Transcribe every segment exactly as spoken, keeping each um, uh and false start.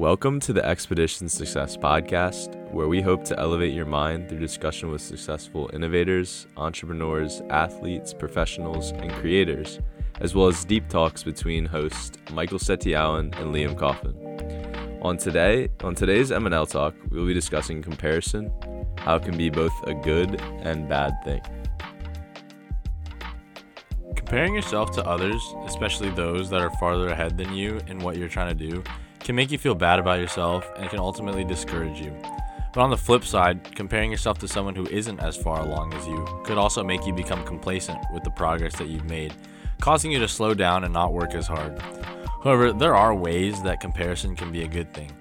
Welcome to the Expedition Success Podcast, where we hope to elevate your mind through discussion with successful innovators, entrepreneurs, athletes, professionals, and creators, as well as deep talks between hosts Michael Setiawan and Liam Coffin. On today, on today's M and L Talk, we will be discussing comparison, how it can be both a good and bad thing. Comparing yourself to others, especially those that are farther ahead than you in what you're trying to do, can make you feel bad about yourself and can ultimately discourage you. But on the flip side, comparing yourself to someone who isn't as far along as you could also make you become complacent with the progress that you've made, causing you to slow down and not work as hard. However, there are ways that comparison can be a good thing.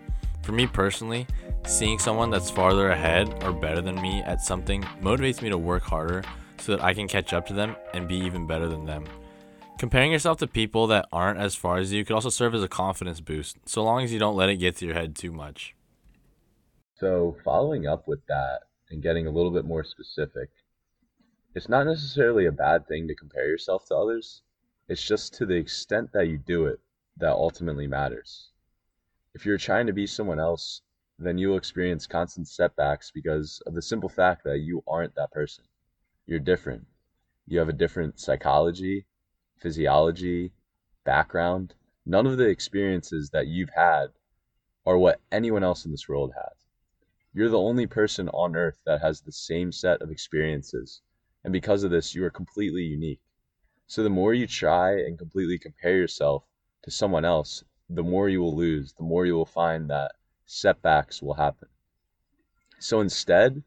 For me personally, seeing someone that's farther ahead or better than me at something motivates me to work harder so that I can catch up to them and be even better than them. Comparing yourself to people that aren't as far as you could also serve as a confidence boost, so long as you don't let it get to your head too much. So following up with that and getting a little bit more specific, it's not necessarily a bad thing to compare yourself to others. It's just to the extent that you do it that ultimately matters. If you're trying to be someone else, then you'll experience constant setbacks because of the simple fact that you aren't that person. You're different. You have a different psychology, physiology, background. None of the experiences that you've had are what anyone else in this world has. You're the only person on earth that has the same set of experiences, and because of this, you are completely unique. So the more you try and completely compare yourself to someone else, the more you will lose, the more you will find that setbacks will happen. So instead,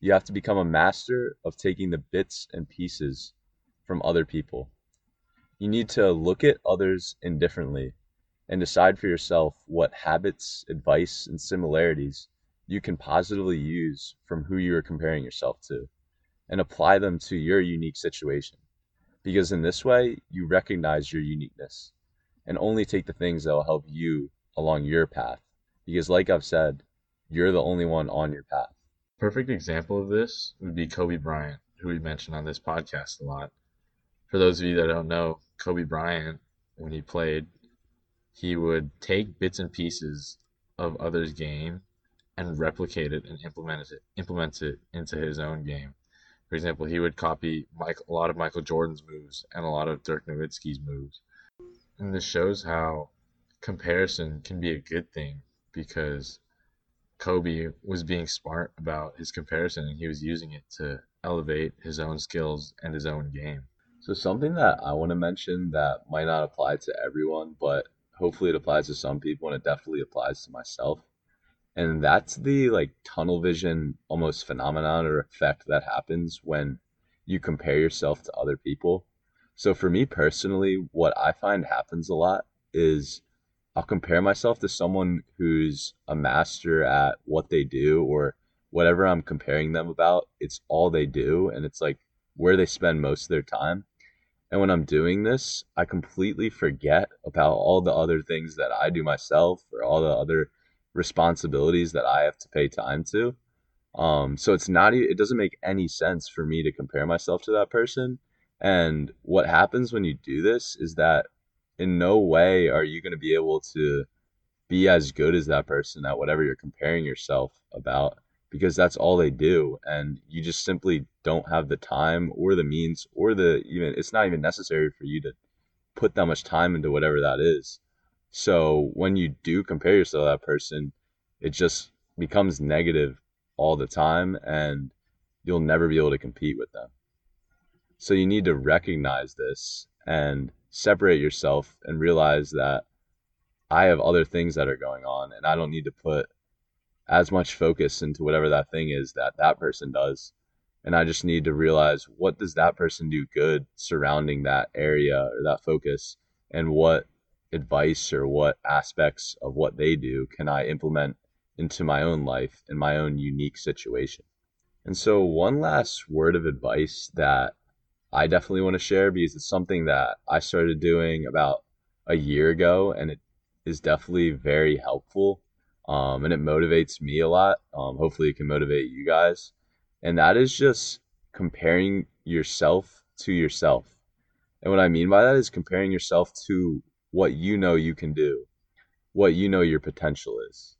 you have to become a master of taking the bits and pieces from other people. You need to look at others indifferently and decide for yourself what habits, advice, and similarities you can positively use from who you are comparing yourself to and apply them to your unique situation. Because in this way, you recognize your uniqueness and only take the things that will help you along your path. Because like I've said, you're the only one on your path. Perfect example of this would be Kobe Bryant, who we mentioned on this podcast a lot. For those of you that don't know, Kobe Bryant, when he played, he would take bits and pieces of others' game and replicate it and implement it, implement it into his own game. For example, he would copy Mike, a lot of Michael Jordan's moves and a lot of Dirk Nowitzki's moves. And this shows how comparison can be a good thing because Kobe was being smart about his comparison and he was using it to elevate his own skills and his own game. So something that I want to mention that might not apply to everyone, but hopefully it applies to some people and it definitely applies to myself. And that's the like tunnel vision almost phenomenon or effect that happens when you compare yourself to other people. So for me personally, what I find happens a lot is I'll compare myself to someone who's a master at what they do or whatever I'm comparing them about. It's all they do and it's like where they spend most of their time. And when I'm doing this, I completely forget about all the other things that I do myself or all the other responsibilities that I have to pay time to. Um, so it's not, it doesn't make any sense for me to compare myself to that person. And what happens when you do this is that in no way are you going to be able to be as good as that person at whatever you're comparing yourself about, because that's all they do. And you just simply don't have the time or the means or the even, it's not even necessary for you to put that much time into whatever that is. So when you do compare yourself to that person, it just becomes negative all the time and you'll never be able to compete with them. So you need to recognize this and separate yourself and realize that I have other things that are going on and I don't need to put as much focus into whatever that thing is that that person does. And I just need to realize what does that person do good surrounding that area or that focus, and what advice or what aspects of what they do can I implement into my own life and my own unique situation. And so one last word of advice that I definitely want to share, because it's something that I started doing about a year ago and it is definitely very helpful. Um, and it motivates me a lot. Um, hopefully it can motivate you guys. And that is just comparing yourself to yourself. And what I mean by that is comparing yourself to what you know you can do. what you know your potential is.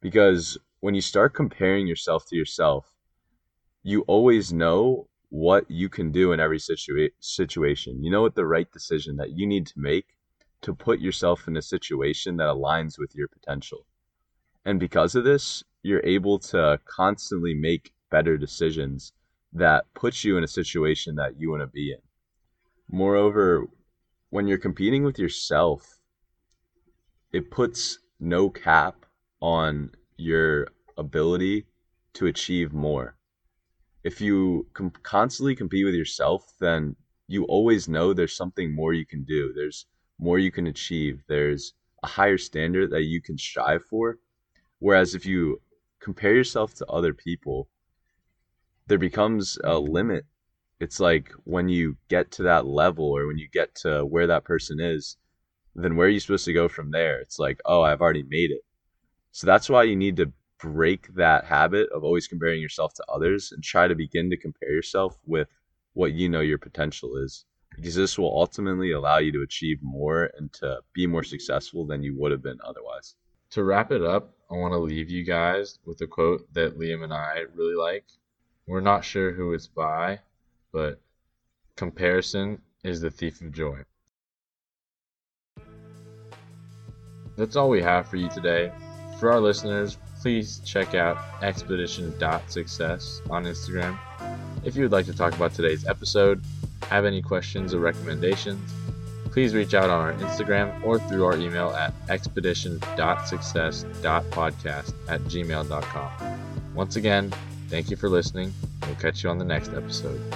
Because when you start comparing yourself to yourself, you always know what you can do in every situa- situation. You know what the right decision that you need to make to put yourself in a situation that aligns with your potential. And because of this, you're able to constantly make better decisions that puts you in a situation that you want to be in. Moreover, when you're competing with yourself, it puts no cap on your ability to achieve more. If you com- constantly compete with yourself, then you always know there's something more you can do. There's more you can achieve. There's a higher standard that you can strive for. Whereas if you compare yourself to other people, there becomes a limit. It's like when you get to that level or when you get to where that person is, then where are you supposed to go from there? It's like, oh, I've already made it. So that's why you need to break that habit of always comparing yourself to others and try to begin to compare yourself with what you know your potential is, because this will ultimately allow you to achieve more and to be more successful than you would have been otherwise. To wrap it up, I want to leave you guys with a quote that Liam and I really like. We're not sure who it's by, but comparison is the thief of joy. That's all we have for you today. For our listeners, please check out expedition dot success on Instagram. If you would like to talk about today's episode, have any questions or recommendations, please reach out on our Instagram or through our email at expedition dot success dot podcast at gmail dot com. Once again, thank you for listening. We'll catch you on the next episode.